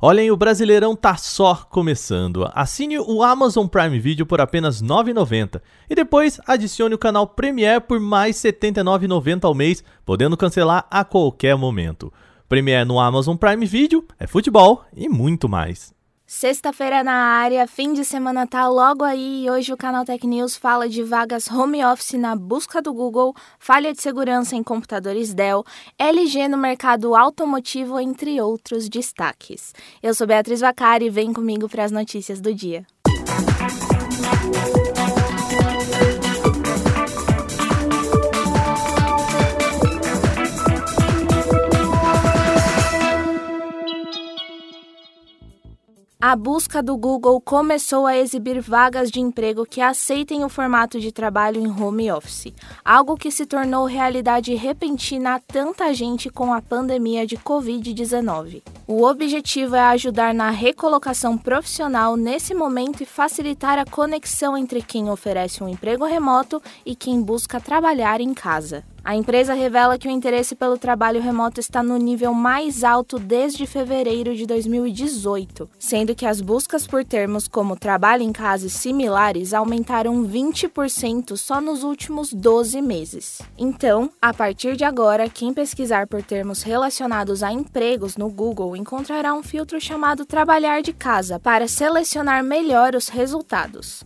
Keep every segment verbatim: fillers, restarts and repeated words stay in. Olhem, o Brasileirão tá só começando. Assine o Amazon Prime Video por apenas nove reais e noventa centavos e depois adicione o canal Premiere por mais setenta e nove reais e noventa centavos ao mês, podendo cancelar a qualquer momento. Premiere no Amazon Prime Video é futebol e muito mais. Sexta-feira na área, fim de semana tá logo aí e hoje o Canal Tech News fala de vagas home office na busca do Google, falha de segurança em computadores Dell, L G no mercado automotivo, entre outros destaques. Eu sou Beatriz Vacari e vem comigo para as notícias do dia. A busca do Google começou a exibir vagas de emprego que aceitem o formato de trabalho em home office, algo que se tornou realidade repentina a tanta gente com a pandemia de covid dezenove. O objetivo é ajudar na recolocação profissional nesse momento e facilitar a conexão entre quem oferece um emprego remoto e quem busca trabalhar em casa. A empresa revela que o interesse pelo trabalho remoto está no nível mais alto desde fevereiro de dois mil e dezoito, sendo que as buscas por termos como trabalho em casa e similares aumentaram vinte por cento só nos últimos doze meses. Então, a partir de agora, quem pesquisar por termos relacionados a empregos no Google encontrará um filtro chamado Trabalhar de Casa para selecionar melhor os resultados.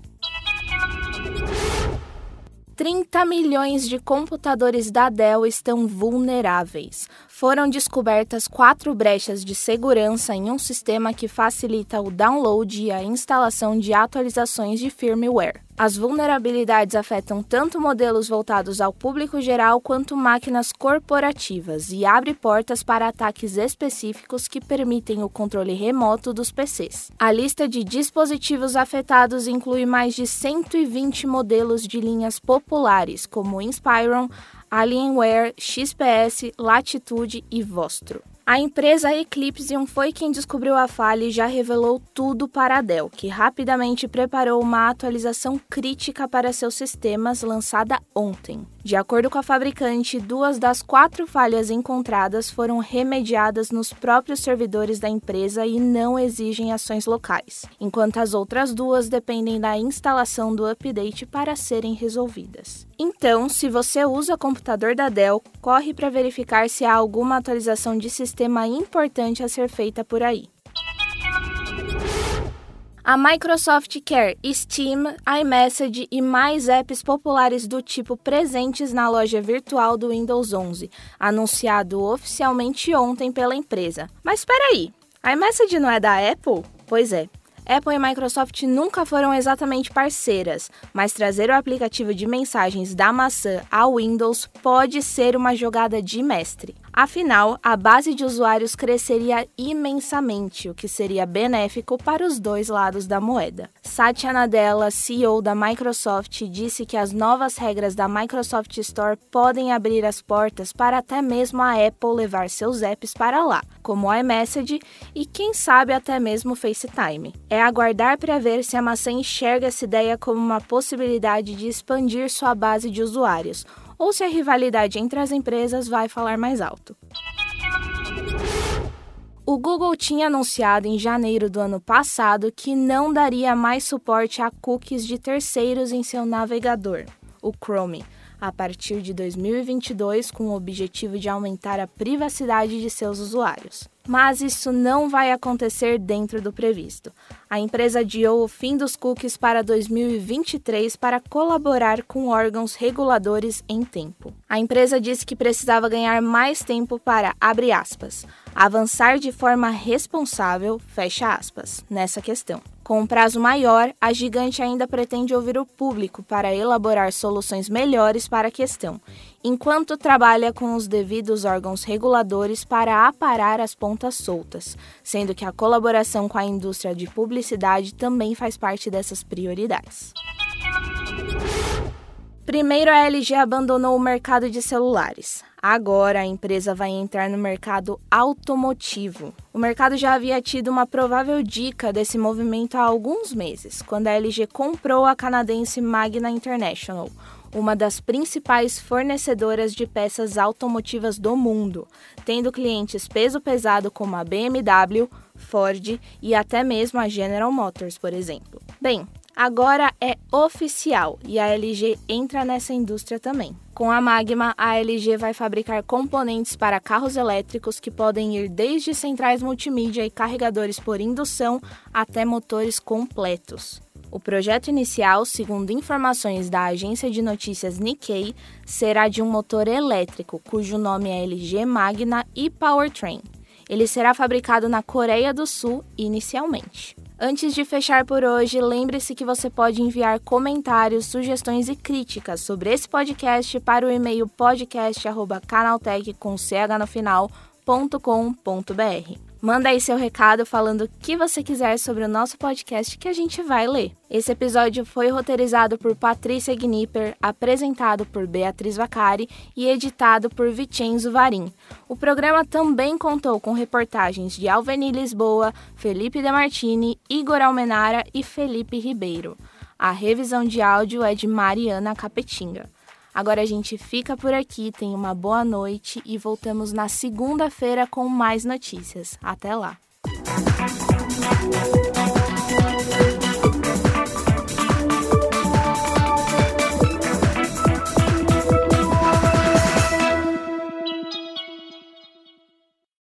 trinta milhões de computadores da Dell estão vulneráveis. Foram descobertas quatro brechas de segurança em um sistema que facilita o download e a instalação de atualizações de firmware. As vulnerabilidades afetam tanto modelos voltados ao público geral quanto máquinas corporativas e abre portas para ataques específicos que permitem o controle remoto dos P Cs. A lista de dispositivos afetados inclui mais de cento e vinte modelos de linhas populares, como Inspiron, Alienware, X P S, Latitude e Vostro. A empresa Eclipse foi quem descobriu a falha e já revelou tudo para a Dell, que rapidamente preparou uma atualização crítica para seus sistemas lançada ontem. De acordo com a fabricante, duas das quatro falhas encontradas foram remediadas nos próprios servidores da empresa e não exigem ações locais, enquanto as outras duas dependem da instalação do update para serem resolvidas. Então, se você usa computador da Dell, corre para verificar se há alguma atualização de sistema importante a ser feita por aí. A Microsoft quer Steam, iMessage e mais apps populares do tipo presentes na loja virtual do Windows onze, anunciado oficialmente ontem pela empresa. Mas espera aí, iMessage não é da Apple? Pois é. Apple e Microsoft nunca foram exatamente parceiras, mas trazer o aplicativo de mensagens da maçã ao Windows pode ser uma jogada de mestre. Afinal, a base de usuários cresceria imensamente, o que seria benéfico para os dois lados da moeda. Satya Nadella, C E O da Microsoft, disse que as novas regras da Microsoft Store podem abrir as portas para até mesmo a Apple levar seus apps para lá, como o iMessage e, quem sabe, até mesmo o FaceTime. É aguardar para ver se a maçã enxerga essa ideia como uma possibilidade de expandir sua base de usuários, ou se a rivalidade entre as empresas vai falar mais alto. O Google tinha anunciado em janeiro do ano passado que não daria mais suporte a cookies de terceiros em seu navegador, o Chrome, a partir de dois mil e vinte e dois, com o objetivo de aumentar a privacidade de seus usuários. Mas isso não vai acontecer dentro do previsto. A empresa adiou o fim dos cookies para dois mil e vinte e três para colaborar com órgãos reguladores em tempo. A empresa disse que precisava ganhar mais tempo para, abre aspas, avançar de forma responsável, fecha aspas, nessa questão. Com um prazo maior, a gigante ainda pretende ouvir o público para elaborar soluções melhores para a questão, enquanto trabalha com os devidos órgãos reguladores para aparar as pontas soltas, sendo que a colaboração com a indústria de publicidade também faz parte dessas prioridades. Primeiro, a L G abandonou o mercado de celulares. Agora, a empresa vai entrar no mercado automotivo. O mercado já havia tido uma provável dica desse movimento há alguns meses, quando a L G comprou a canadense Magna International, uma das principais fornecedoras de peças automotivas do mundo, tendo clientes peso pesado como a B M W, Ford e até mesmo a General Motors, por exemplo. Bem, agora é oficial e a L G entra nessa indústria também. Com a Magna, a L G vai fabricar componentes para carros elétricos que podem ir desde centrais multimídia e carregadores por indução até motores completos. O projeto inicial, segundo informações da agência de notícias Nikkei, será de um motor elétrico, cujo nome é L G Magna e Powertrain. Ele será fabricado na Coreia do Sul inicialmente. Antes de fechar por hoje, lembre-se que você pode enviar comentários, sugestões e críticas sobre esse podcast para o e-mail podcast arroba canaltech com c h no final ponto com ponto b r. Manda aí seu recado falando o que você quiser sobre o nosso podcast que a gente vai ler. Esse episódio foi roteirizado por Patrícia Gnipper, apresentado por Beatriz Vacari e editado por Vicenzo Varim. O programa também contou com reportagens de Alveni Lisboa, Felipe De Martini, Igor Almenara e Felipe Ribeiro. A revisão de áudio é de Mariana Capetinga. Agora a gente fica por aqui, tenha uma boa noite e voltamos na segunda-feira com mais notícias. Até lá!